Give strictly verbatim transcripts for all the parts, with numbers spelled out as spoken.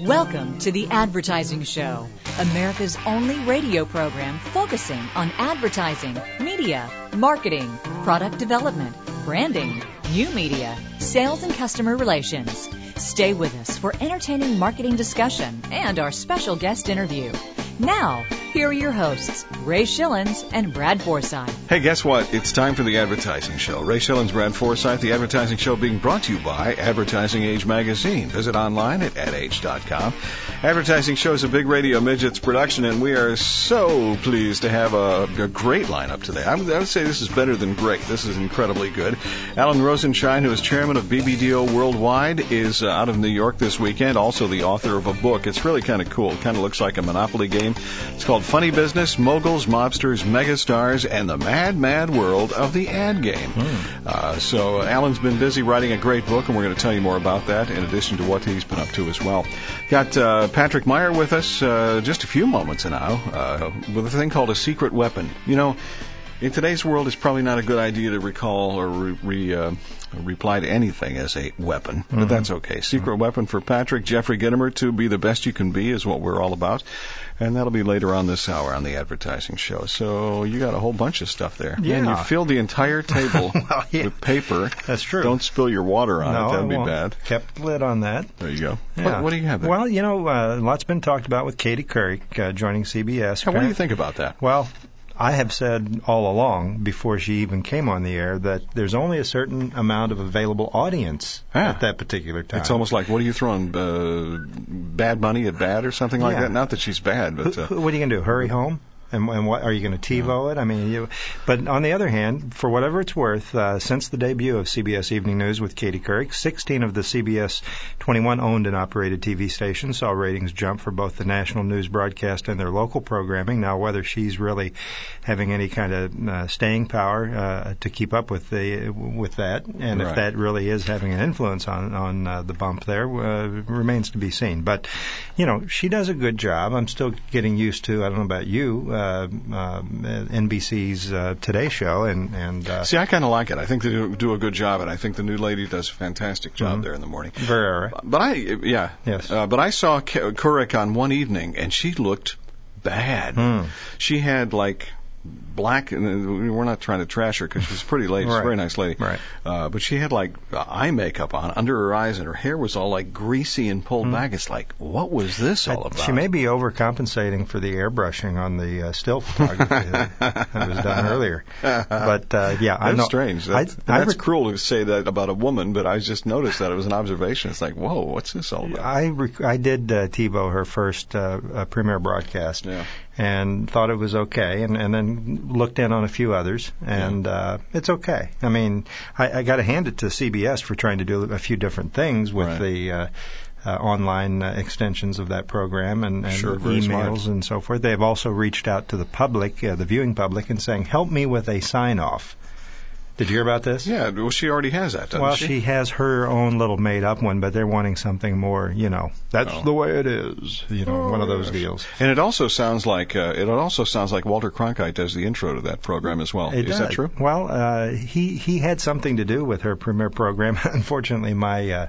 Welcome to The Advertising Show, America's only radio program focusing on advertising, media, marketing, product development, branding, new media, sales and customer relations. Stay with us for entertaining marketing discussion and our special guest interview. Now, here are your hosts, Ray Schillens and Brad Forsythe. Hey, guess what? It's time for The Advertising Show. Ray Schillens, Brad Forsythe, The Advertising Show being brought to you by Advertising Age magazine. Visit online at adage dot com. Advertising Show is a Big Radio Midgets production, and we are so pleased to have a, a great lineup today. I would, I would say this is better than great. This is incredibly good. Allen Rosenshine, who is chairman of B B D O Worldwide, is uh, out of New York this weekend, also the author of a book. It's really kind of cool. It kind of looks like a Monopoly game. It's called Funny Business, Moguls, Mobsters, Megastars, and the Mad, Mad World of the Ad Game. Mm. Uh, so Alan's been busy writing a great book, and we're going to tell you more about that in addition to what he's been up to as well. Got uh, Patrick Meyer with us uh, just a few moments now uh, with a thing called a secret weapon. You know, in today's world, it's probably not a good idea to recall or re... re uh, reply to anything as a weapon, but mm-hmm. that's okay. Secret mm-hmm. weapon for Patrick, Jeffrey Gitomer, to be the best you can be is what we're all about, and that'll be later on this hour on The Advertising Show. So you got a whole bunch of stuff there. Yeah. Man, you filled the entire table well, yeah. with paper. That's true. Don't spill your water on no, it. That would be bad. Kept the lid on that. There you go. Yeah. What, what do you have there? Well, you know, uh, a lot's been talked about with Katie Couric uh, joining C B S. Now, what do you think about that? Well, I have said all along, before she even came on the air, that there's only a certain amount of available audience yeah. at that particular time. It's almost like, what are you throwing, uh, bad money at bad or something like yeah. that? Not that she's bad, but... Uh, what are you going to do, hurry home? And, and what, are you going to TiVo it? I mean, you, but on the other hand, for whatever it's worth, uh, since the debut of C B S Evening News with Katie Couric, sixteen of the C B S twenty-one owned and operated T V stations saw ratings jump for both the national news broadcast and their local programming. Now, whether she's really having any kind of uh, staying power uh, to keep up with the with that, and right. if that really is having an influence on on uh, the bump there, uh, remains to be seen. But you know, she does a good job. I'm still getting used to. I don't know about you. Uh, Uh, uh, N B C's uh, Today Show, and, and uh, see, I kind of like it. I think they do, do a good job, and I think the new lady does a fantastic job mm-hmm. there in the morning. Very, right. But I, yeah, yes. Uh, but I saw Couric on one evening, and she looked bad. Mm. She had like black, and we're not trying to trash her because she's pretty lady. She's right. a very nice lady. Right. Uh, but she had like eye makeup on under her eyes, and her hair was all like greasy and pulled mm. back. It's like, what was this all about? She may be overcompensating for the airbrushing on the uh, still photography that was done earlier. But uh, yeah, I know. Strange. That's, I, that's I rec- cruel to say that about a woman, but I just noticed that it was an observation. It's like, whoa, what's this all about? I rec- I did uh, TiVo her first uh, uh, premiere broadcast. Yeah. And thought it was okay, and, and then looked in on a few others, and uh, it's okay. I mean, I, I got to hand it to C B S for trying to do a few different things with right. the uh, uh, online uh, extensions of that program and, and sure, emails and so forth. They've also reached out to the public, uh, the viewing public, and saying, help me with a sign-off. Did you hear about this? Yeah, well, she already has that, doesn't well, she? Well, she has her own little made-up one, but they're wanting something more, you know, that's oh. the way it is, you know, oh, one of those gosh. deals. And it also sounds like uh, it also sounds like Walter Cronkite does the intro to that program as well. It is does. that true? Well, uh, he he had something to do with her premiere program. Unfortunately, my uh,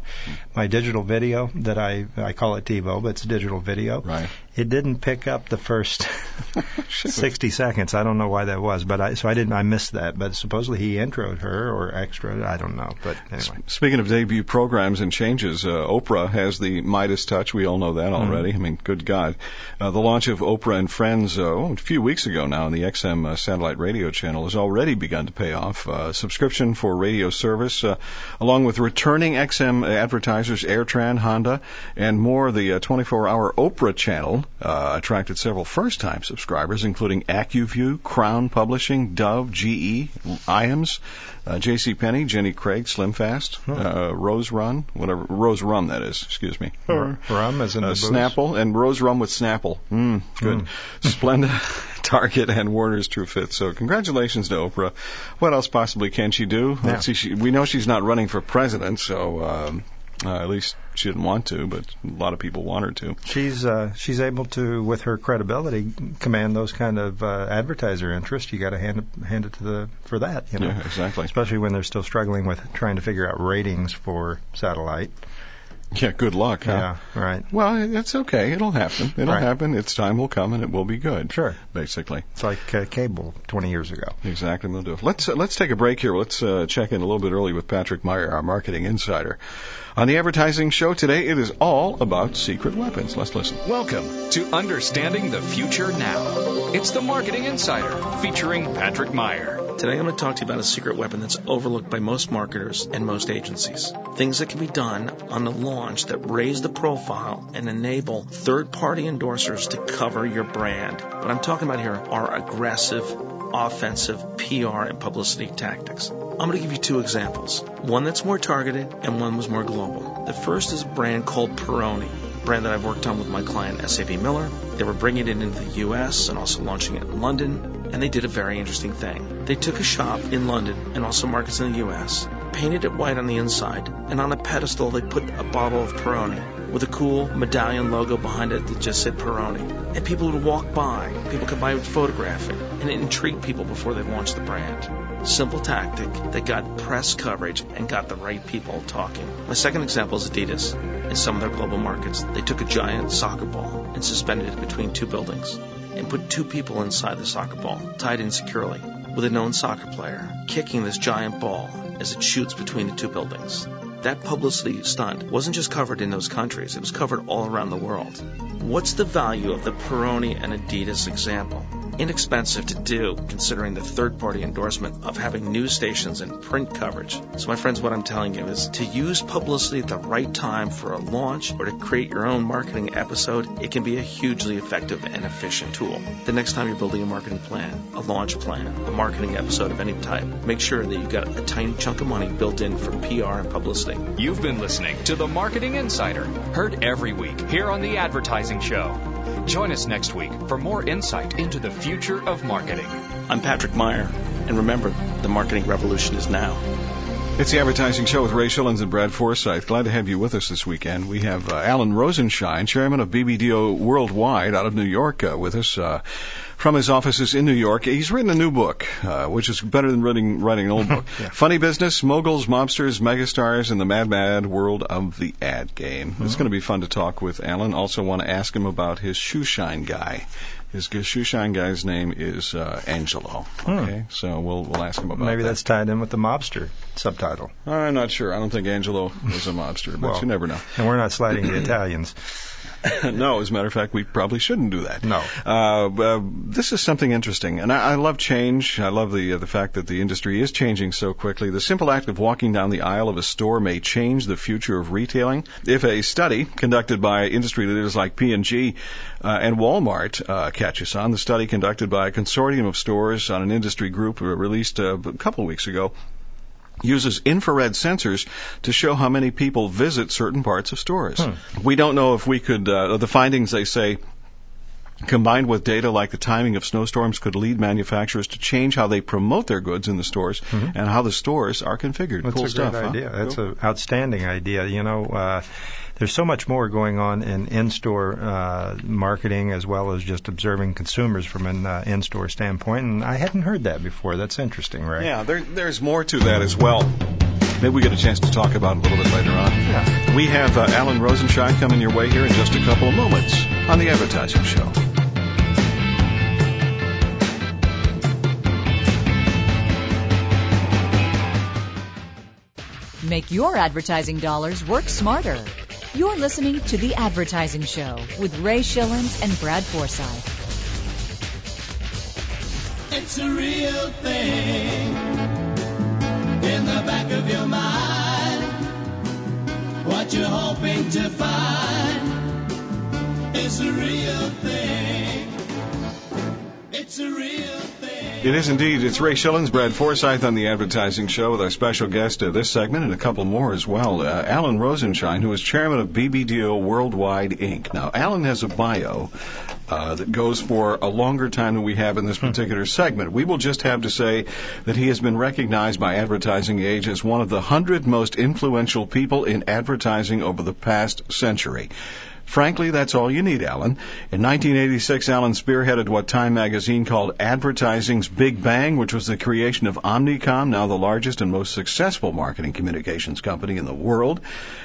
my digital video that I I call it TiVo, but it's digital video. Right. It didn't pick up the first sixty seconds. I don't know why that was, but I so I didn't. I missed that. But supposedly he introed her or extra. I don't know. But anyway. Speaking of debut programs and changes, uh, Oprah has the Midas touch. We all know that already. Mm-hmm. I mean, good God, uh, the launch of Oprah and Friends uh, oh, a few weeks ago now on the X M uh, satellite radio channel has already begun to pay off. Uh, subscription for radio service, uh, along with returning X M advertisers Airtran, Honda, and more. The uh, twenty-four hour Oprah channel. Uh, attracted several first-time subscribers, including AccuView, Crown Publishing, Dove, G E, I A M S, uh, JCPenney, Jenny Craig, Slim Fast, oh. uh, Rose Rum, whatever Rose Rum that is, excuse me. Rum as in uh, the Snapple and Rose Rum with Snapple. Mm, good. Mm. Splenda, Target, and Warner's True Fit. So congratulations to Oprah. What else possibly can she do? Yeah. Let's see. She, we know she's not running for president, so. Um, Uh, at least she didn't want to, but a lot of people want her to. She's uh, she's able to, with her credibility, command those kind of uh, advertiser interest. You got to hand it, hand it to the for that, you know. Yeah, exactly. Especially when they're still struggling with trying to figure out ratings for satellite. Yeah, good luck, huh? Yeah, right. Well, it's okay. It'll happen. It'll right. happen. Its time will come, and it will be good. Sure. Basically. It's like uh, cable twenty years ago. Exactly. We'll do it. Let's, uh, let's take a break here. Let's uh, check in a little bit early with Patrick Meyer, our marketing insider. On the Advertising Show today, it is all about secret weapons. Let's listen. Welcome to Understanding the Future Now. It's the Marketing Insider featuring Patrick Meyer. Today I'm going to talk to you about a secret weapon that's overlooked by most marketers and most agencies. Things that can be done on the launch that raise the profile and enable third-party endorsers to cover your brand. What I'm talking about here are aggressive, offensive P R and publicity tactics. I'm going to give you two examples, one that's more targeted and one was more global. The first is a brand called Peroni. Brand that I've worked on with my client S A B Miller. They were bringing it into the U S and also launching it in London, and they did a very interesting thing. They took a shop in London and also markets in the U S, painted it white on the inside, and on a pedestal they put a bottle of Peroni with a cool medallion logo behind it that just said Peroni. And people would walk by, people could buy it, photograph it, and it intrigued people before they launched the brand. Simple tactic that got press coverage and got the right people talking. My second example is Adidas. In some of their global markets, they took a giant soccer ball and suspended it between two buildings and put two people inside the soccer ball, tied in securely, with a known soccer player kicking this giant ball as it shoots between the two buildings. That publicity stunt wasn't just covered in those countries, it was covered all around the world. What's the value of the Peroni and Adidas example? Inexpensive to do, considering the third-party endorsement of having news stations and print coverage. So my friends, what I'm telling you is to use publicity at the right time for a launch or to create your own marketing episode, it can be a hugely effective and efficient tool. The next time you're building a marketing plan, a launch plan, a marketing episode of any type, make sure that you've got a tiny chunk of money built in for P R and publicity. You've been listening to The Marketing Insider, heard every week here on The Advertising Show. Join us next week for more insight into the future of marketing. I'm Patrick Meyer, and remember, the marketing revolution is now. It's the Advertising Show with Ray Schillens and Brad Forsythe. Glad to have you with us this weekend. We have uh, Allen Rosenshine, chairman of B B D O Worldwide out of New York, uh, with us uh, from his offices in New York. He's written a new book, uh, which is better than writing, writing an old book. Yeah. Funny Business, Moguls, Mobsters, Megastars, and the Mad, Mad World of the Ad Game. Mm-hmm. It's going to be fun to talk with Allen. Also want to ask him about his shoe shine guy. His shoeshine guy's name is uh, Angelo. Okay, hmm. so we'll we'll ask him about. Maybe that. that's tied in with the mobster subtitle. I'm not sure. I don't think Angelo was a mobster, but well, you never know. And we're not sliding the Italians. No, as a matter of fact, we probably shouldn't do that. No. Uh, uh, this is something interesting, and I, I love change. I love the uh, the fact that the industry is changing so quickly. The simple act of walking down the aisle of a store may change the future of retailing. If a study conducted by industry leaders like P and G uh, and Walmart uh, catches on, the study conducted by a consortium of stores on an industry group released uh, a couple of weeks ago, uses infrared sensors to show how many people visit certain parts of stores. Hmm. We don't know if we could, uh, the findings, they say, combined with data like the timing of snowstorms could lead manufacturers to change how they promote their goods in the stores mm-hmm. and how the stores are configured. That's cool a stuff, great huh? idea. That's cool. An outstanding idea. You know, uh, there's so much more going on in in-store uh, marketing as well as just observing consumers from an uh, in-store standpoint, and I hadn't heard that before. That's interesting, right? Yeah, there, there's more to that as well. Maybe we get a chance to talk about it a little bit later on. Yeah. We have uh, Allen Rosenshine coming your way here in just a couple of moments on The Advertising Show. Make your advertising dollars work smarter. You're listening to The Advertising Show with Ray Schillens and Brad Forsythe. It's a real thing in the back of your mind. What you're hoping to find is a real thing. It's a real thing. It is indeed. It's Ray Schillens, Brad Forsythe on the Advertising Show with our special guest of this segment and a couple more as well, uh, Allen Rosenshine, who is chairman of B B D O Worldwide, Incorporated. Now, Allen has a bio uh, that goes for a longer time than we have in this particular segment. We will just have to say that he has been recognized by Advertising Age as one of the one hundred most influential people in advertising over the past century. Frankly, that's all you need, Allen. In nineteen eighty-six, Allen spearheaded what Time magazine called advertising's Big Bang, which was the creation of Omnicom, now the largest and most successful marketing communications company in the world.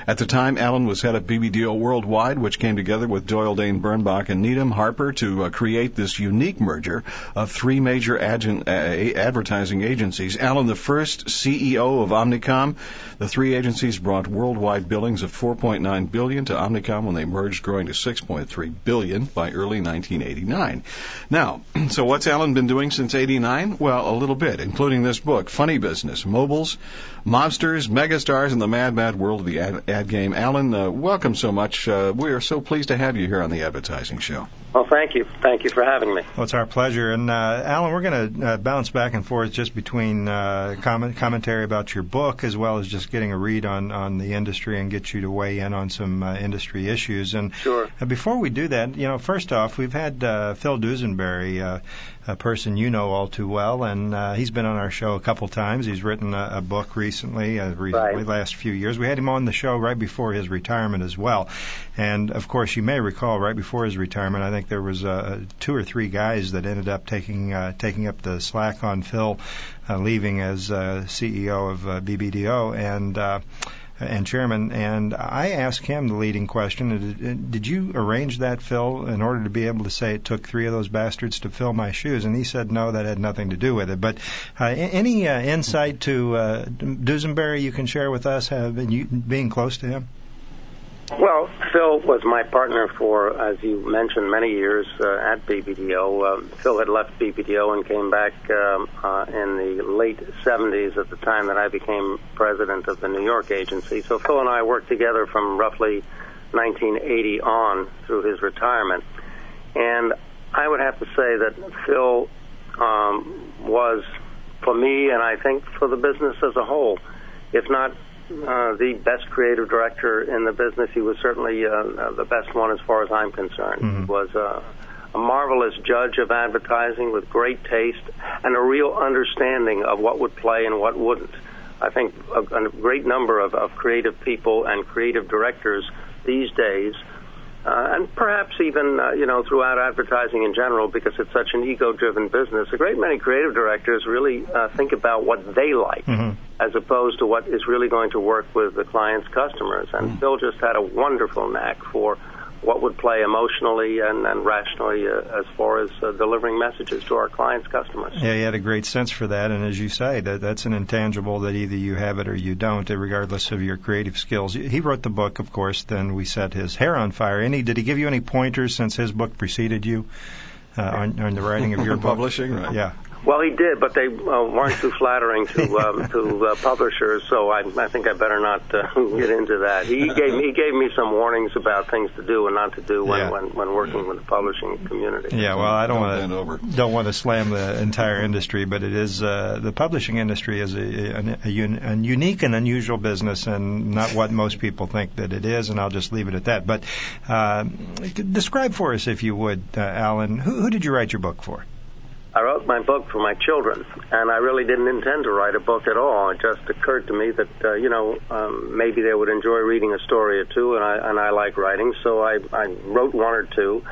At the time, Allen was head of B B D O Worldwide, which came together with Doyle, Dane, Birnbach, and Needham Harper to uh, create this unique merger of three major adgen- uh, advertising agencies. Allen, the first C E O of Omnicom, the three agencies brought worldwide billings of four point nine billion dollars to Omnicom when they merged, growing to six point three billion dollars by early nineteen eighty-nine. Now, so what's Allen been doing since eighty-nine? Well, a little bit, including this book, Funny Business, Mobiles, Mobsters, Megastars, and the Mad, Mad World of the Ad, ad Game. Allen, uh, welcome so much. Uh, we are so pleased to have you here on the Advertising Show. Well, thank you. Thank you for having me. Well, it's our pleasure. And, uh, Allen, we're going to uh, bounce back and forth just between uh, comment, commentary about your book as well as just getting a read on, on the industry and get you to weigh in on some uh, industry issues. And sure. Before we do that, you know, first off, we've had uh, Phil Dusenberry, uh, a person you know all too well, and uh, he's been on our show a couple times. He's written a, a book recently, uh, re- right. the last few years. We had him on the show right before his retirement as well. And, of course, you may recall right before his retirement, I think there was uh, two or three guys that ended up taking uh, taking up the slack on Phil uh, leaving as uh, C E O of uh, B B D O. And... Uh, and chairman, and I asked him the leading question, did you arrange that, Phil, in order to be able to say it took three of those bastards to fill my shoes? And he said, no, that had nothing to do with it. But uh, any uh, insight to uh, Dusenberry you can share with us, have been you, being close to him? Well, Phil was my partner for, as you mentioned, many years uh, at B B D O. Um, Phil had left B B D O and came back um, uh, in the late seventies at the time that I became president of the New York agency. So Phil and I worked together from roughly nineteen eighty on through his retirement. And I would have to say that Phil um, was, for me and I think for the business as a whole, if not Uh, the best creative director in the business. He was certainly uh, the best one as far as I'm concerned. Mm-hmm. He was uh, a marvelous judge of advertising with great taste and a real understanding of what would play and what wouldn't. I think a, a great number of, of creative people and creative directors these days, uh, and perhaps even uh, you know throughout advertising in general, because it's such an ego-driven business, a great many creative directors really uh, think about what they like. Mm-hmm. As opposed to what is really going to work with the client's customers. And mm. Phil just had a wonderful knack for what would play emotionally and, and rationally uh, as far as uh, delivering messages to our clients' customers. Yeah, he had a great sense for that. And as you say, that that's an intangible that either you have it or you don't, regardless of your creative skills. He wrote the book, of course, then we set his hair on fire. Any, did he give you any pointers since his book preceded you uh, on, on the writing of your book? Publishing, right. Yeah. Well, he did, but they uh, weren't too flattering to uh, to uh, publishers, so I, I think I better not uh, get into that. He gave me, he gave me some warnings about things to do and not to do when, yeah. when, when working yeah. with the publishing community. Yeah, well, I don't want to don't want to slam the entire industry, but it is uh, the publishing industry is a, a, a, un, a unique and unusual business, and not what most people think that it is. And I'll just leave it at that. But uh, describe for us, if you would, uh, Allen, who, who did you write your book for? I wrote my book for my children, and I really didn't intend to write a book at all. It just occurred to me that, uh, you know, um, maybe they would enjoy reading a story or two, and I and I like writing, so I, I wrote one or two.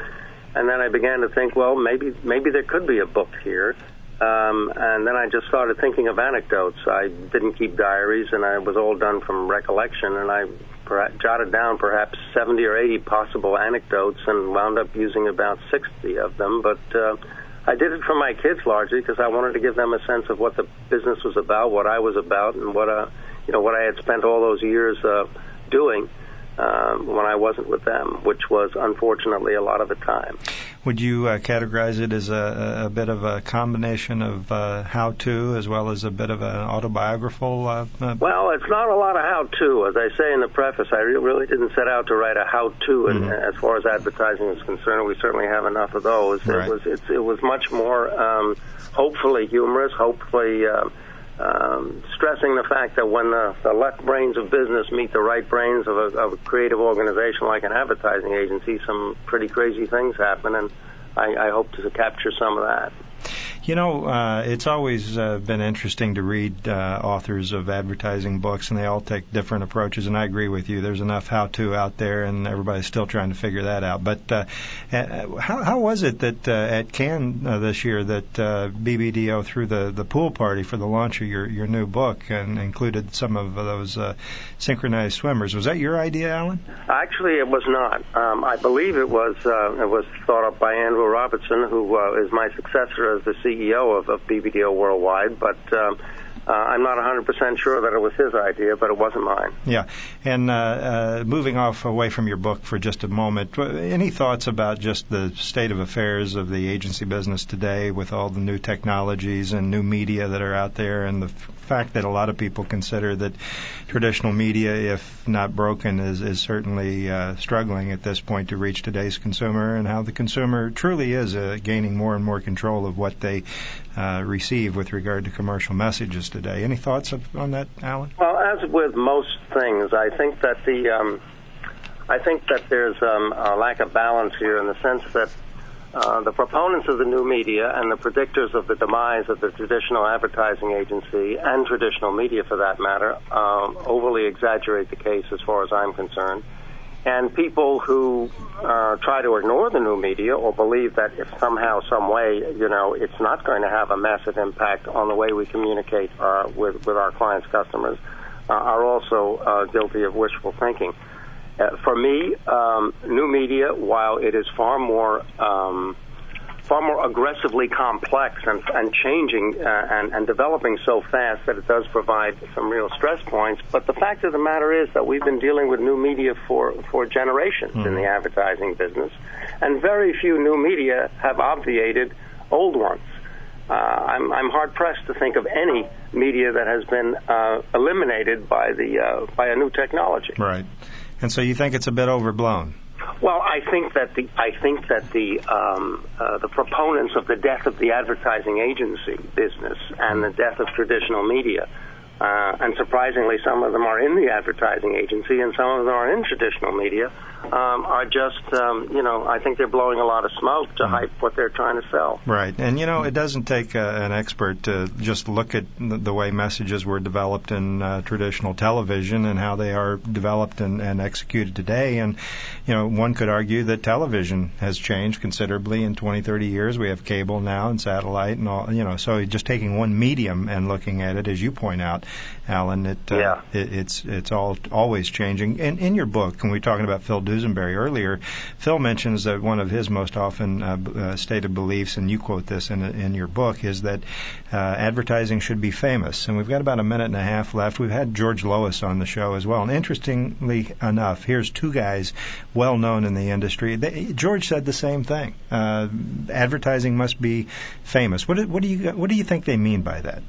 And then I began to think, well, maybe maybe there could be a book here. Um, and then I just started thinking of anecdotes. I didn't keep diaries, and I was all done from recollection, and I per- jotted down perhaps seventy or eighty possible anecdotes and wound up using about sixty of them, but... Uh, I did it for my kids largely because I wanted to give them a sense of what the business was about, what I was about, and what uh, you know, what I had spent all those years uh, doing uh, when I wasn't with them, which was unfortunately a lot of the time. Would you uh, categorize it as a, a bit of a combination of uh, how-to as well as a bit of an autobiographical? Uh, uh... Well, it's not a lot of how-to. As I say in the preface, I re- really didn't set out to write a how-to. And mm-hmm. as far as advertising is concerned, we certainly have enough of those. Right. It was it's, it was much more um, hopefully humorous, hopefully uh, um, stressing the fact that when the, the left brains of business meet the right brains of a, of a creative organization like an advertising agency, some pretty crazy things happen, and I, I hope to capture some of that. You know, uh, it's always uh, been interesting to read uh, authors of advertising books, and they all take different approaches, and I agree with you. There's enough how-to out there, and everybody's still trying to figure that out. But uh, how, how was it that uh, at Cannes uh, this year that uh, B B D O threw the, the pool party for the launch of your, your new book and included some of those uh, synchronized swimmers? Was that your idea, Alan? Actually, it was not. Um, I believe it was uh, it was thought up by Andrew Robertson, who uh, is my successor as the C E O of, of B B D O Worldwide, but um, uh, I'm not one hundred percent sure that it was his idea, but it wasn't mine. Yeah, and uh, uh, moving off away from your book for just a moment, any thoughts about just the state of affairs of the agency business today with all the new technologies and new media that are out there, and the fact that a lot of people consider that traditional media, if not broken, is, is certainly uh, struggling at this point to reach today's consumer, and how the consumer truly is uh, gaining more and more control of what they uh, receive with regard to commercial messages today. Any thoughts of, on that, Alan? Well, as with most things, I think that the um, I think that there's um, a lack of balance here, in the sense that Uh, the proponents of the new media and the predictors of the demise of the traditional advertising agency, and traditional media for that matter, um, overly exaggerate the case as far as I'm concerned. And people who uh, try to ignore the new media, or believe that if somehow, some way, you know, it's not going to have a massive impact on the way we communicate uh, with, with our clients' customers, uh, are also uh, guilty of wishful thinking. Uh, for me, um, new media, while it is far more um, far more aggressively complex and, and changing uh, and, and developing so fast that it does provide some real stress points, but the fact of the matter is that we've been dealing with new media for, for generations mm. in the advertising business, and very few new media have obviated old ones. Uh, I'm, I'm hard-pressed to think of any media that has been uh, eliminated by, the, uh, by a new technology. Right. And so you think it's a bit overblown? Well, I think that the I think that the um, uh, the proponents of the death of the advertising agency business and the death of traditional media, uh, and surprisingly, some of them are in the advertising agency and some of them are in traditional media, um, are just um, you know I think they're blowing a lot of smoke to mm. hype what they're trying to sell. Right, and you know it doesn't take uh, an expert to just look at the way messages were developed in uh, traditional television and how they are developed and, and executed today. And you know one could argue that television has changed considerably in twenty, thirty years. We have cable now and satellite and all. You know, so just taking one medium and looking at it, as you point out, Alan, it, uh, yeah. it, it's it's all always changing. And in your book, when we were talking about Phil Dusenberry earlier, Phil mentions that one of his most often uh, uh, stated beliefs, and you quote this in in your book, is that uh, advertising should be famous. And we've got about a minute and a half left. We've had George Lois on the show as well. And interestingly enough, here's two guys well known in the industry. They, George said the same thing. Uh, advertising must be famous. What do, what do you what do you think they mean by that?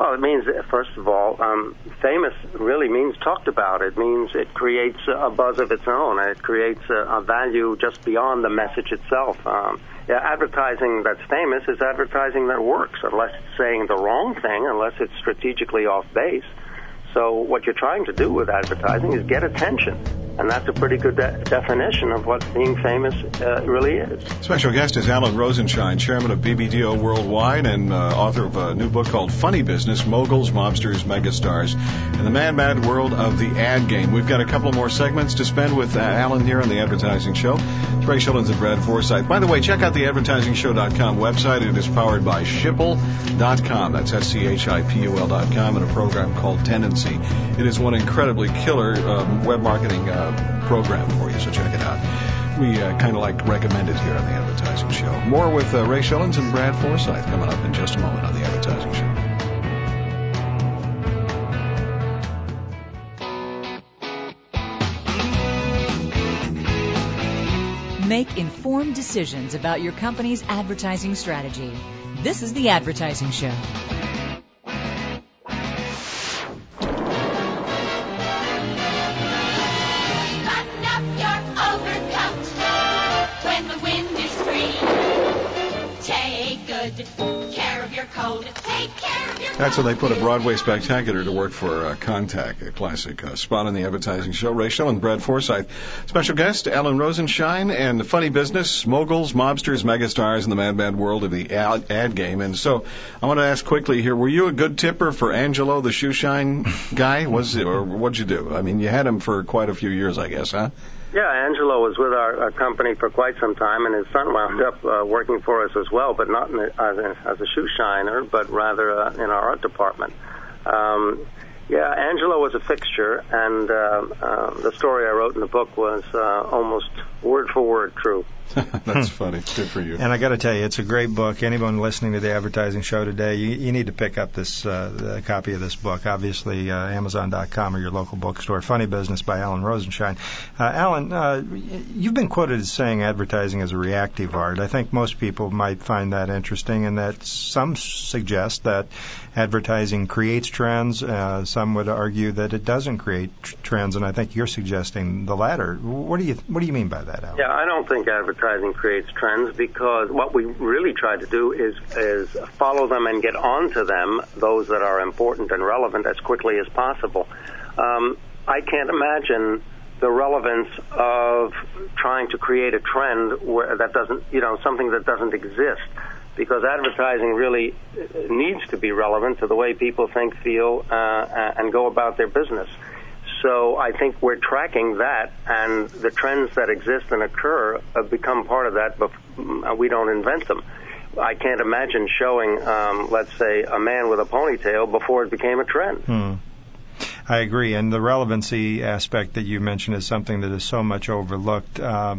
Well, it means, first of all, um, famous really means talked about. It means it creates a buzz of its own. It creates a, a value just beyond the message itself. Um, yeah, advertising that's famous is advertising that works, unless it's saying the wrong thing, unless it's strategically off base. So what you're trying to do with advertising is get attention, and that's a pretty good de- definition of what being famous uh, really is. Special guest is Allen Rosenshine, chairman of B B D O Worldwide and uh, author of a new book called Funny Business, Moguls, Mobsters, Megastars, and the Mad, Mad World of the Ad Game. We've got a couple more segments to spend with uh, Allen here on the Advertising Show. It's Ray Schillens and Brad Forsythe. By the way, check out the advertising show dot com website. It is powered by Schipple dot com. That's S C H I P U L dot com, and a program called Tendency. It is one incredibly killer um, web marketing uh, program for you, so check it out. We uh, kind of like to recommend it here on the Advertising Show. More with uh, Ray Schillens and Brad Forsythe coming up in just a moment on the Advertising Show. Make informed decisions about your company's advertising strategy. This is the Advertising Show. Take good care of your cold. Take care of your That's when they put a Broadway spectacular to work for uh, Contact, a classic uh, spot on the advertising show. Ray Schillens, Brad Forsythe, special guest Allen Rosenshine, and Funny Business, moguls, mobsters, megastars in the mad, mad world of the ad, ad game. And so I want to ask quickly here, were you a good tipper for Angelo, the shoe shine guy? Was it, or what'd you do? I mean, you had him for quite a few years, I guess, huh? Yeah, Angelo was with our, our company for quite some time, and his son wound up uh, working for us as well, but not in the, as, a, as a shoe shiner, but rather uh, in our art department. Um, yeah, Angelo was a fixture, and uh, uh, the story I wrote in the book was uh, almost word for word true. That's funny. Good for you. And I got to tell you, it's a great book. Anyone listening to the advertising show today, you, you need to pick up this uh, a copy of this book. Obviously, uh, Amazon dot com or your local bookstore. Funny Business by Allen Rosenshine. Uh, Allen, uh, you've been quoted as saying advertising is a reactive art. I think most people might find that interesting, and that some suggest that advertising creates trends. Uh, some would argue that it doesn't create tr- trends, and I think you're suggesting the latter. What do you What do you mean by that, Allen? Yeah, I don't think advertising Advertising creates trends, because what we really try to do is is follow them and get onto them, those that are important and relevant, as quickly as possible. Um, I can't imagine the relevance of trying to create a trend where that doesn't, you know, something that doesn't exist, because advertising really needs to be relevant to the way people think, feel, uh, and go about their business. So I think we're tracking that, and the trends that exist and occur become part of that, but we don't invent them. I can't imagine showing, um, let's say, a man with a ponytail before it became a trend. Hmm. I agree, and the relevancy aspect that you mentioned is something that is so much overlooked. Uh,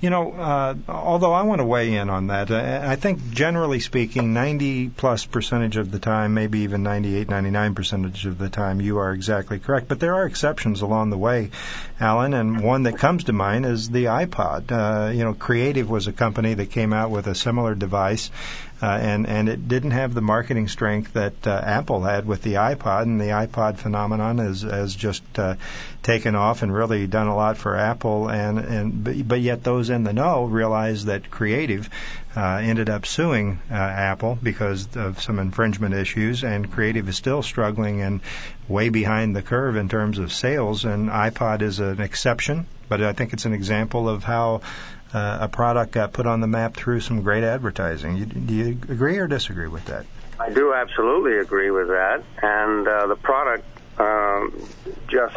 you know, uh, although I want to weigh in on that, I think generally speaking, ninety plus percentage of the time, maybe even ninety-eight, ninety-nine percentage of the time, you are exactly correct. But there are exceptions along the way, Allen, and one that comes to mind is the iPod. Uh, you know, Creative was a company that came out with a similar device. Uh, and, and it didn't have the marketing strength that uh, Apple had with the iPod, and the iPod phenomenon has, has just uh, taken off and really done a lot for Apple. And, and but, but yet those in the know realize that Creative uh, ended up suing uh, Apple because of some infringement issues, and Creative is still struggling and way behind the curve in terms of sales. And iPod is an exception, but I think it's an example of how Uh, a product got put on the map through some great advertising. You, do you agree or disagree with that? I do absolutely agree with that. And uh, the product um, just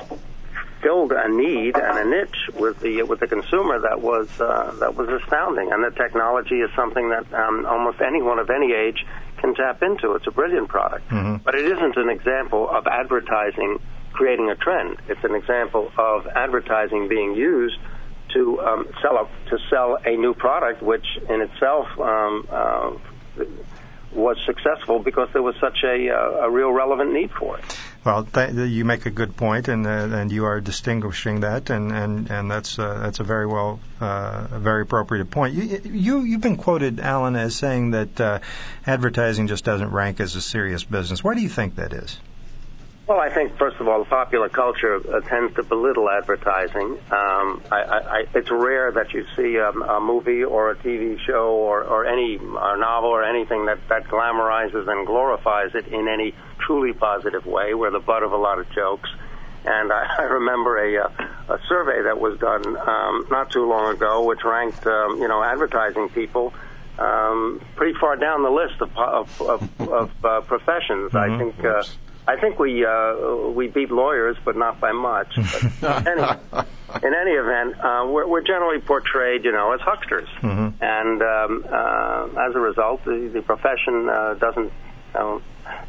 filled a need and a niche with the with the consumer that was uh, that was astounding. And the technology is something that um, almost anyone of any age can tap into. It's a brilliant product, mm-hmm. but it isn't an example of advertising creating a trend. It's an example of advertising being used to um, sell a to sell a new product, which in itself um, uh, was successful because there was such a, uh, a real relevant need for it. Well, th- you make a good point, and uh, and you are distinguishing that, and and and that's uh, that's a very well, uh, a very appropriate point. You, you you've been quoted, Allen, as saying that uh, advertising just doesn't rank as a serious business. Why do you think that is? Well, I think, first of all, popular culture uh, tends to belittle advertising. Um, I, I, I, it's rare that you see um, a movie or a T V show or, or any or novel or anything that, that glamorizes and glorifies it in any truly positive way. We're the butt of a lot of jokes. And I, I remember a, uh, a survey that was done um, not too long ago, which ranked um, you know, advertising people um, pretty far down the list of, of, of, of uh, professions. Mm-hmm. I think... Uh, I think we uh, we beat lawyers, but not by much. But in, any, in any event, uh, we're, we're generally portrayed, you know, as hucksters, mm-hmm. and um, uh, as a result, the, the profession uh, doesn't uh,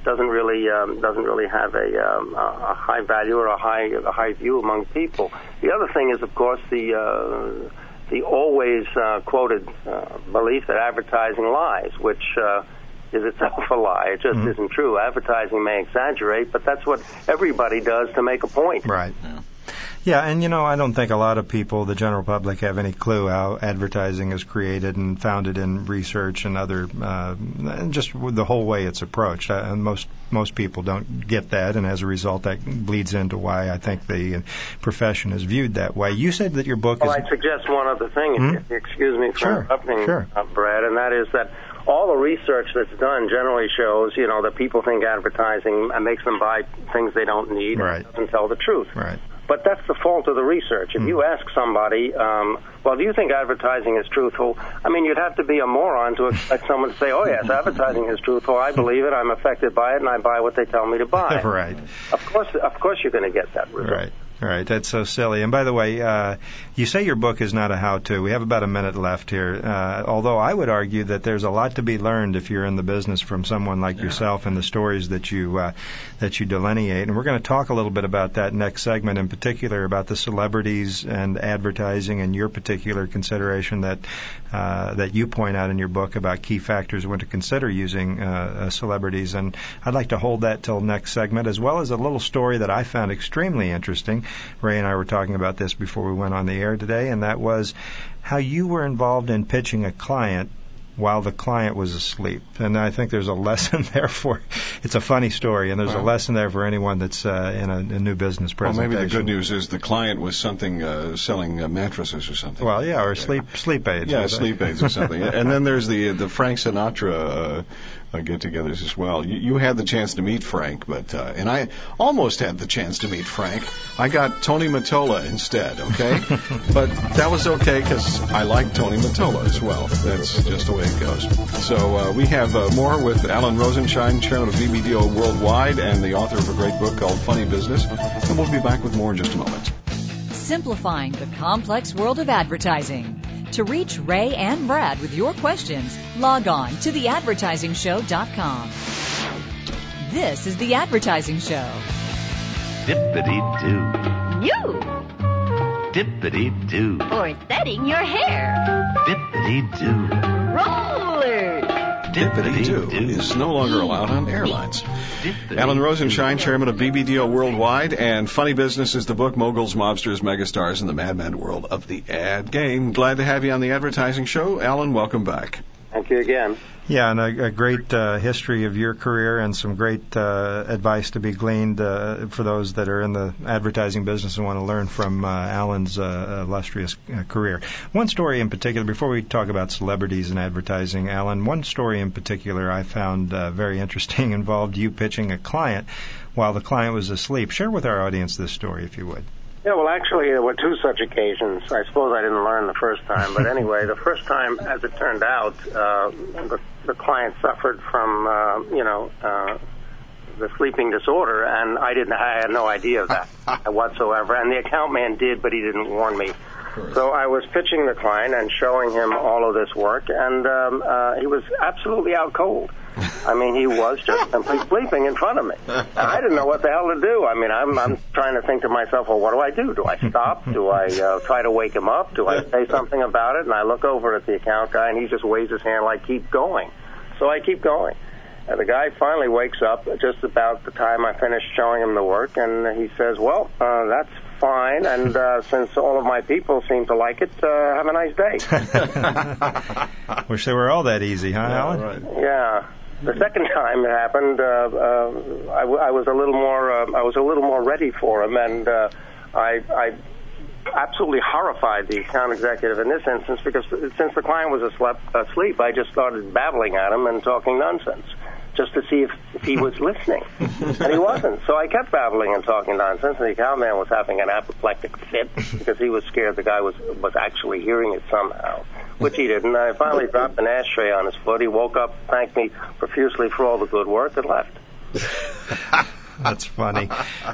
doesn't really um, doesn't really have a, um, a high value or a high a high view among people. The other thing is, of course, the uh, the always uh, quoted uh, belief that advertising lies, which. Uh, is itself a lie. It just mm-hmm. isn't true. Advertising may exaggerate, but that's what everybody does to make a point. Right. Yeah. Yeah, and, you know, I don't think a lot of people, the general public, have any clue how advertising is created and founded in research and other, uh, and just the whole way it's approached. Uh, most most people don't get that, and as a result, that bleeds into why I think the profession is viewed that way. You said that your book well, is... Well, I suggest one other thing, hmm? if you excuse me for sure, interrupting, sure. Uh, Brad, and that is that all the research that's done generally shows, you know, that people think advertising makes them buy things they don't need right. and doesn't tell the truth. Right. But that's the fault of the research. If mm. you ask somebody, um, well, do you think advertising is truthful? I mean, you'd have to be a moron to expect someone to say, oh, yes, advertising is truthful. I believe it. I'm affected by it, and I buy what they tell me to buy. Right. Of course, of course you're going to get that result. Right. All right, that's so silly. And by the way, uh, you say your book is not a how-to. We have about a minute left here, uh, although I would argue that there's a lot to be learned if you're in the business from someone like yeah. yourself and the stories that you uh, that you delineate. And we're going to talk a little bit about that next segment, in particular about the celebrities and advertising and your particular consideration that uh, that you point out in your book about key factors when to consider using uh, celebrities. And I'd like to hold that till next segment, as well as a little story that I found extremely interesting. Ray and I were talking about this before we went on the air today, and that was how you were involved in pitching a client while the client was asleep. And I think there's a lesson there for it's a funny story, and there's well, a lesson there for anyone that's uh, in a, a new business presentation. Well, maybe the good news is the client was something uh, selling uh, mattresses or something. Well, yeah, or sleep yeah. sleep aids. Yeah, sleep aids or something. And then there's the the Frank Sinatra uh, Uh, get-togethers as well. You, you had the chance to meet Frank, but uh, and I almost had the chance to meet Frank. I got Tony Mottola instead, okay? But that was okay because I like Tony Mottola as well. That's just the way it goes. So uh, we have uh, more with Allen Rosenshine, chairman of B B D O Worldwide and the author of a great book called Funny Business. And we'll be back with more in just a moment. Simplifying the complex world of advertising. To reach Ray and Brad with your questions, log on to the advertising show dot com. This is The Advertising Show. Dippity-doo. You! Dippity-doo. For setting your hair. Dippity-doo. Rollers. Dippity-doo is no longer allowed on airlines. Allen Rosenshine, chairman of B B D O Worldwide, and Funny Business is the book, Moguls, Mobsters, Megastars, and the Mad Mad World of the Ad Game. Glad to have you on The Advertising Show. Allen, welcome back. Thank you again. Yeah, and a, a great uh, history of your career and some great uh, advice to be gleaned uh, for those that are in the advertising business and want to learn from uh, Allen's uh, illustrious uh, career. One story in particular, before we talk about celebrities and advertising, Allen, one story in particular I found uh, very interesting involved you pitching a client while the client was asleep. Share with our audience this story, if you would. Yeah, well, actually, there were two such occasions. I suppose I didn't learn the first time. But anyway, the first time, as it turned out, uh, the, the client suffered from, uh, you know, uh, the sleeping disorder, and I didn't. I had no idea of that whatsoever. And the account man did, but he didn't warn me. So I was pitching the client and showing him all of this work, and um, uh, he was absolutely out cold. I mean, he was just simply sleeping in front of me. I didn't know what the hell to do. I mean, I'm, I'm trying to think to myself, well, what do I do? Do I stop? Do I uh, try to wake him up? Do I say something about it? And I look over at the account guy, and he just waves his hand like, keep going. So I keep going. And the guy finally wakes up just about the time I finished showing him the work, and he says, well, uh, that's fine, and uh, since all of my people seem to like it, uh, have a nice day. Wish they were all that easy, huh, yeah, Allen? Right. Yeah. The second time it happened, uh, uh, I, w- I was a little more uh, I was a little more ready for him, and uh, I, I absolutely horrified the account executive in this instance because since the client was asleep, I just started babbling at him and talking nonsense just to see if, if he was listening, and he wasn't. So I kept babbling and talking nonsense, and the account man was having an apoplectic fit because he was scared the guy was was actually hearing it somehow, which he didn't. I finally dropped an ashtray on his foot. He woke up, thanked me profusely for all the good work, and left. That's funny.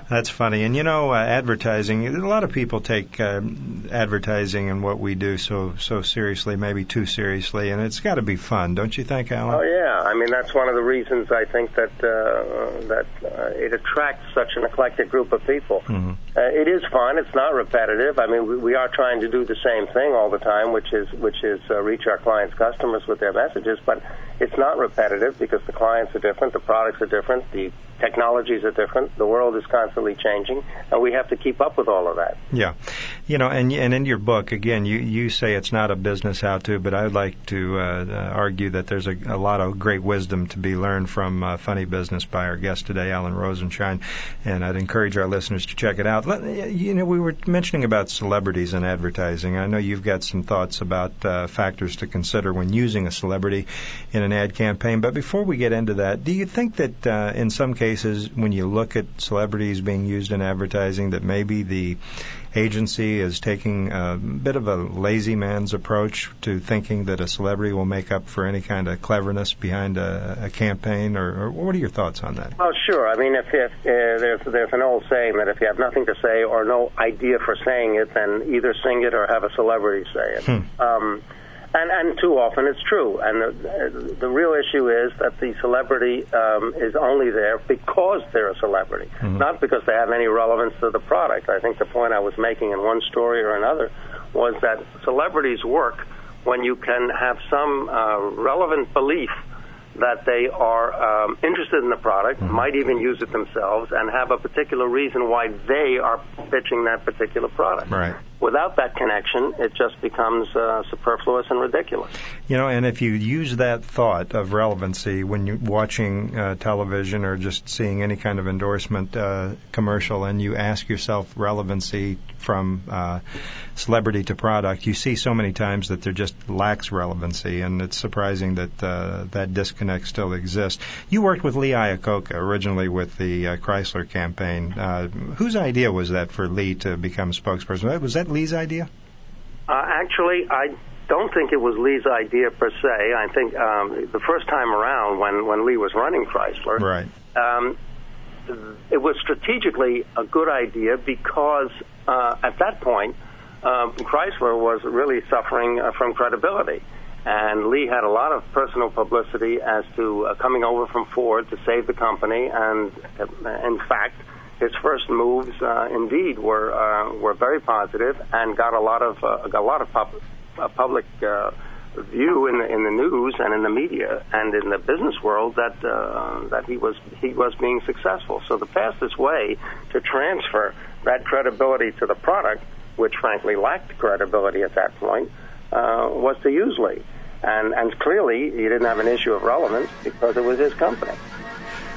That's funny. And, you know, uh, advertising, a lot of people take uh, advertising and what we do so so seriously, maybe too seriously, and it's got to be fun, don't you think, Allen? Oh, yeah. I mean, that's one of the reasons I think that uh, that uh, it attracts such an eclectic group of people. Mm-hmm. Uh, it is fun. It's not repetitive. I mean, we, we are trying to do the same thing all the time, which is, which is uh, reach our clients' customers with their messages, but it's not repetitive because the clients are different, the products are different, the technologies are different. The world is constantly changing, and we have to keep up with all of that. Yeah. You know, and and in your book, again, you, you say it's not a business how-to, but I would like to uh, argue that there's a, a lot of great wisdom to be learned from uh, Funny Business by our guest today, Allen Rosenshine, and I'd encourage our listeners to check it out. Let, you know, we were mentioning about celebrities and advertising. I know you've got some thoughts about uh, factors to consider when using a celebrity in an ad campaign, but before we get into that, do you think that uh, in some cases when you look at celebrities being used in advertising that maybe the agency is taking a bit of a lazy man's approach to thinking that a celebrity will make up for any kind of cleverness behind a, a campaign, or, or what are your thoughts on that? Well, sure. I mean, if, if uh, there's there's an old saying that if you have nothing to say or no idea for saying it, then either sing it or have a celebrity say it. Hmm. Um, and and too often it's true. And the, the real issue is that the celebrity um, is only there because they're a celebrity, mm-hmm. not because they have any relevance to the product. I think the point I was making in one story or another was that celebrities work when you can have some uh, relevant belief that they are um, interested in the product, mm-hmm. might even use it themselves, and have a particular reason why they are pitching that particular product. Right. Without that connection, it just becomes uh, superfluous and ridiculous. You know, and if you use that thought of relevancy when you're watching uh, television or just seeing any kind of endorsement uh, commercial, and you ask yourself relevancy from uh, celebrity to product, you see so many times that there just lacks relevancy, and it's surprising that uh, that disconnect still exists. You worked with Lee Iacocca originally with the uh, Chrysler campaign. Uh, whose idea was that for Lee to become spokesperson? Was that Lee's idea? Uh, actually, I don't think it was Lee's idea per se. I think um, the first time around when, when Lee was running Chrysler, right. um, it was strategically a good idea because uh, at that point, uh, Chrysler was really suffering uh, from credibility. And Lee had a lot of personal publicity as to uh, coming over from Ford to save the company. And uh, in fact, his first moves, uh, indeed, were uh, were very positive and got a lot of uh, got a lot of pub- uh, public uh, view in the in the news and in the media and in the business world that uh, that he was he was being successful. So the fastest way to transfer that credibility to the product, which frankly lacked credibility at that point, uh, was to use Lee, and and clearly he didn't have an issue of relevance because it was his company.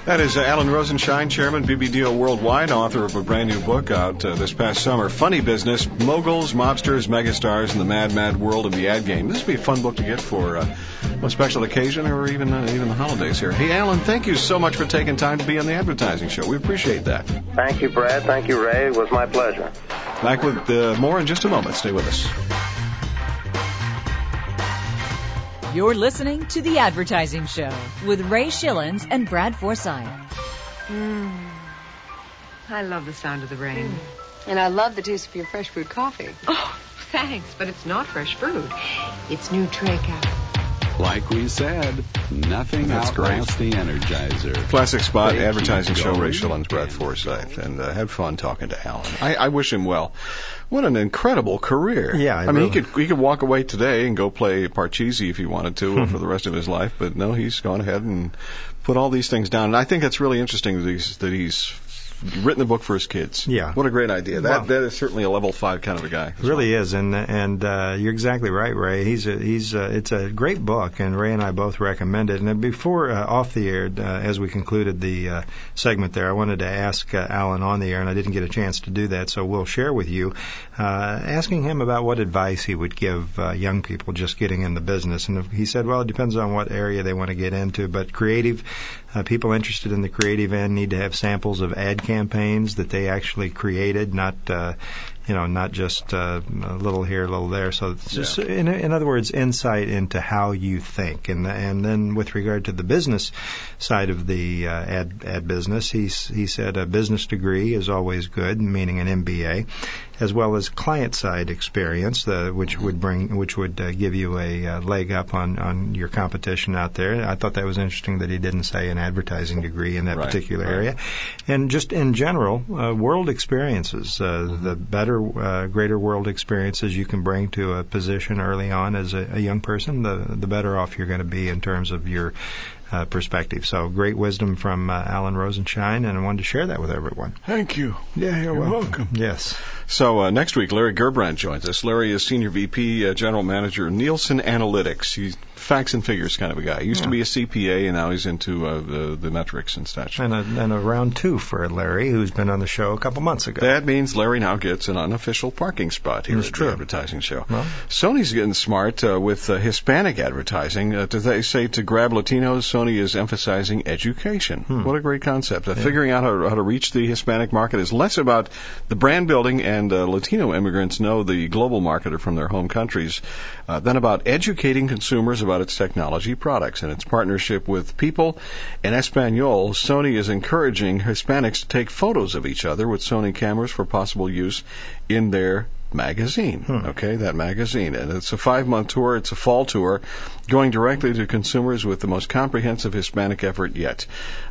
That is uh, Allen Rosenshine, chairman, B B D O Worldwide, author of a brand-new book out uh, this past summer, Funny Business, Moguls, Mobsters, Megastars, and the Mad, Mad World of the Ad Game. This would be a fun book to get for uh, a special occasion or even uh, even the holidays here. Hey, Allen, thank you so much for taking time to be on the Advertising Show. We appreciate that. Thank you, Brad. Thank you, Ray. It was my pleasure. Back with uh, more in just a moment. Stay with us. You're listening to The Advertising Show with Ray Schillens and Brad Forsythe. Mm. I love the sound of the rain. Mm. And I love the taste of your fresh brewed coffee. Oh, thanks, but it's not fresh brewed. It's new Treka. Like we said, nothing That's outlasts great. The Energizer. Classic spot, Thank Advertising Show, Ray Schillens, Brad Forsythe. And uh, had fun talking to Allen. I, I wish him well. What an incredible career. Yeah, I, I mean, he could he could walk away today and go play Parcheesi if he wanted to for the rest of his life, but no, he's gone ahead and put all these things down. And I think that's really interesting that he's, that he's written the book for his kids. Yeah. What a great idea. That wow. That is certainly a level five kind of a guy. Really well. Is, and and uh, you're exactly right, Ray. He's a, he's a, it's a great book, and Ray and I both recommend it. And before uh, off the air, uh, as we concluded the uh, segment there, I wanted to ask uh, Allen on the air, and I didn't get a chance to do that, so we'll share with you. Uh, asking him about what advice he would give uh, young people just getting in the business. And he said, well, it depends on what area they want to get into, but creative, uh, people interested in the creative end need to have samples of ad campaigns that they actually created, not uh, you know, not just uh, a little here, a little there. So, yeah. so in, in other words, insight into how you think. And and then with regard to the business side of the uh, ad, ad business, he, he said a business degree is always good, meaning an M B A, as well as client-side experience, uh, which would bring, which would uh, give you a uh, leg up on, on your competition out there. I thought that was interesting that he didn't say an advertising degree in that right, particular right. area. And just in general, uh, world experiences, uh, mm-hmm. the better, uh, greater world experiences you can bring to a position early on as a, a young person, the, the better off you're going to be in terms of your uh, perspective. So great wisdom from uh, Allen Rosenshine, and I wanted to share that with everyone. Thank you. Yeah, you're, you're welcome. welcome. Yes. So uh, next week, Larry Gerbrandt joins us. Larry is Senior V P, uh, General Manager of Nielsen Analytics. He's facts and figures kind of a guy. He used yeah. to be a C P A, and now he's into uh, the, the metrics and such. And a, and a round two for Larry, who's been on the show a couple months ago. That means Larry now gets an unofficial parking spot here it's at true. the advertising show. Well, Sony's getting smart uh, with uh, Hispanic advertising. Uh, they say to grab Latinos, Sony is emphasizing education. Hmm. What a great concept. Uh, yeah. Figuring out how, how to reach the Hispanic market is less about the brand building, and uh, Latino immigrants know the global market from their home countries, uh, than about educating consumers about its technology products. And its partnership with People and Espanol, Sony is encouraging Hispanics to take photos of each other with Sony cameras for possible use in their magazine. Hmm. Okay, that magazine. And it's a five-month tour. It's a fall tour, going directly to consumers with the most comprehensive Hispanic effort yet.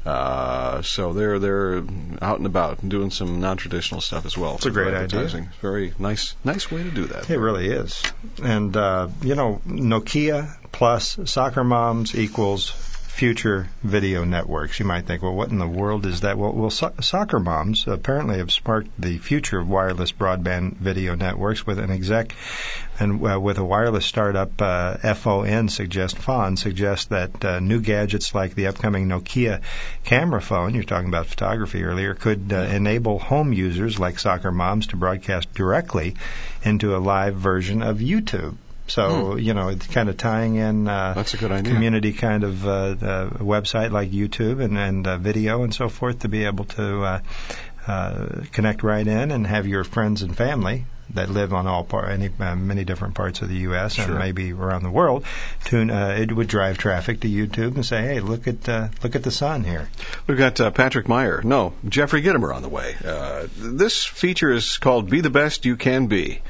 Uh, so they're they're out and about doing some non-traditional stuff as well. It's a great advertising idea. Very nice, nice way to do that. It really is. And, uh, you know, Nokia plus soccer moms equals future video networks. You might think, well, what in the world is that? Well, well so- soccer moms apparently have sparked the future of wireless broadband video networks with an exec and uh, with a wireless startup, uh, FON suggest FON suggests that uh, new gadgets like the upcoming Nokia camera phone, you're talking about photography earlier, could uh, enable home users like soccer moms to broadcast directly into a live version of YouTube. So, you know, it's kind of tying in uh, That's a good idea. community kind of uh, uh, website like YouTube and, and uh, video and so forth to be able to uh, uh, connect right in and have your friends and family that live on all par- any, uh, many different parts of the U S Sure. and maybe around the world, tune, uh, it would drive traffic to YouTube and say, hey, look at uh, look at the sun here. We've got uh, Patrick Meyer. No, Jeffrey Gitomer on the way. Uh, this feature is called Be the Best You Can Be.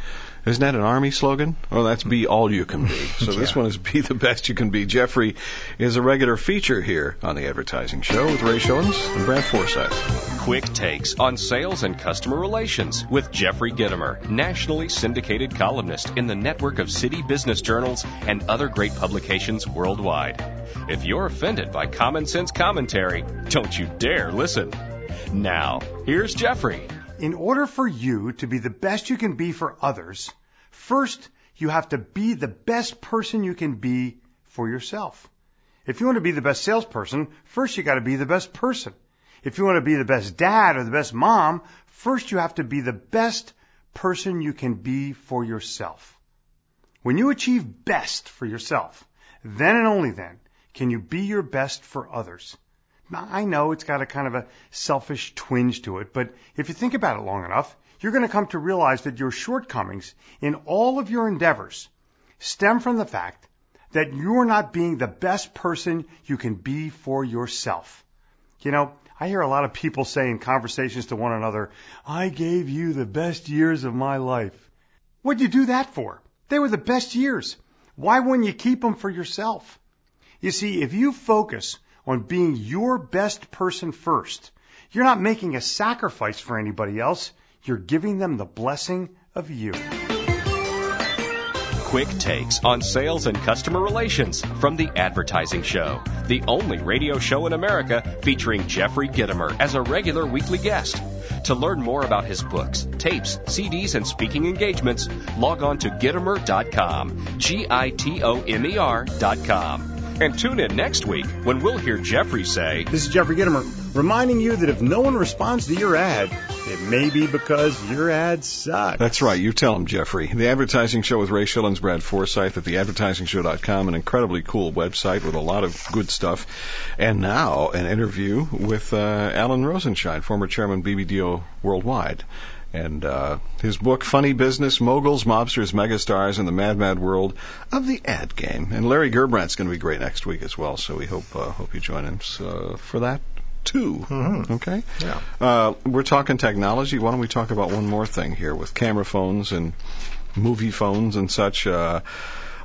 Isn't that an Army slogan? Well, that's be all you can be. So yeah. This one is be the best you can be. Jeffrey is a regular feature here on The Advertising Show with Ray Schillens and Brad Forsythe. Quick takes on sales and customer relations with Jeffrey Gitomer, nationally syndicated columnist in the network of city business journals and other great publications worldwide. If you're offended by common sense commentary, don't you dare listen. Now, here's Jeffrey. In order for you to be the best you can be for others, first, you have to be the best person you can be for yourself. If you want to be the best salesperson, first you got to be the best person. If you want to be the best dad or the best mom, first you have to be the best person you can be for yourself. When you achieve best for yourself, then and only then can you be your best for others. Now, I know it's got a kind of a selfish twinge to it, but if you think about it long enough, you're going to come to realize that your shortcomings in all of your endeavors stem from the fact that you're not being the best person you can be for yourself. You know, I hear a lot of people say in conversations to one another, I gave you the best years of my life. What'd you do that for? They were the best years. Why wouldn't you keep them for yourself? You see, if you focus on being your best person first, you're not making a sacrifice for anybody else. You're giving them the blessing of you. Quick takes on sales and customer relations from The Advertising Show, the only radio show in America featuring Jeffrey Gitomer as a regular weekly guest. To learn more about his books, tapes, C Ds, and speaking engagements, log on to Gitomer dot com, G I T O M E R dot com. And tune in next week when we'll hear Jeffrey say, This is Jeffrey Gitomer, reminding you that if no one responds to your ad, it may be because your ad sucks. That's right. You tell him, Jeffrey. The Advertising Show with Ray Schillens, Brad Forsythe at the advertising show dot com, an incredibly cool website with a lot of good stuff. And now an interview with uh, Allen Rosenshine, former chairman of B B D O Worldwide. And uh, his book, Funny Business, Moguls, Mobsters, Megastars, and the Mad, Mad World of the Ad Game. And Larry Gerbrandt's going to be great next week as well, so we hope uh, hope you join us uh, for that, too. Mm-hmm. Okay? Yeah. Uh, we're talking technology. Why don't we talk about one more thing here with camera phones and movie phones and such. Uh,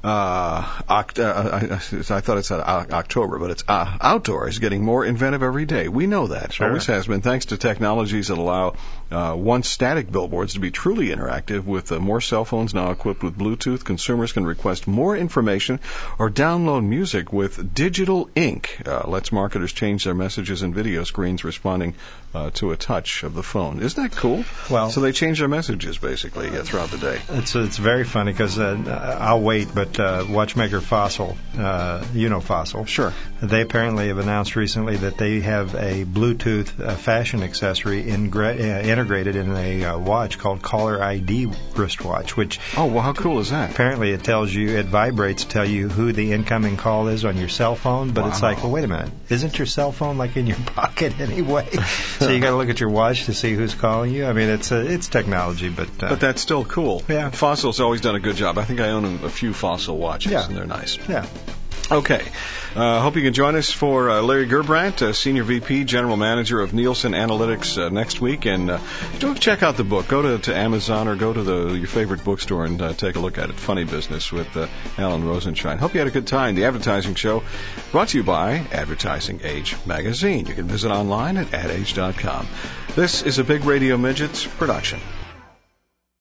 uh, oct- uh, I, I thought it said o- October, but it's uh, outdoor is getting more inventive every day. We know that. Sure. Always has been, thanks to technologies that allow uh, once static billboards to be truly interactive. With uh, more cell phones now equipped with Bluetooth, consumers can request more information or download music with digital ink. Uh, lets marketers change their messages and video screens responding uh, to a touch of the phone. Isn't that cool? Well, so they change their messages, basically, uh, throughout the day. It's it's very funny because uh, I'll wait, but uh, watchmaker Fossil, uh, you know Fossil. Sure. They apparently have announced recently that they have a Bluetooth uh, fashion accessory ingre- uh, integrated in a uh, watch called Caller I D wristwatch, which... Oh, well, how cool is that? Apparently it tells you, it vibrates to tell you who the incoming call is on your cell phone, but wow. It's like, well, wait a minute, isn't your cell phone like in your pocket anyway? So you got to look at your watch to see who's calling you. I mean, it's uh, it's technology, but... Uh, but that's still cool. Yeah. Fossil's always done a good job. I think I own a few Fossil watches, yeah. And they're nice. Yeah. Okay. I uh, hope you can join us for uh, Larry Gerbrandt, uh, Senior V P, General Manager of Nielsen Analytics, uh, next week. And uh, go check out the book. Go to, to Amazon or go to the, your favorite bookstore and uh, take a look at it. Funny Business with uh, Allen Rosenshine. Hope you had a good time. The Advertising Show brought to you by Advertising Age Magazine. You can visit online at adage dot com. This is a Big Radio Midgets production.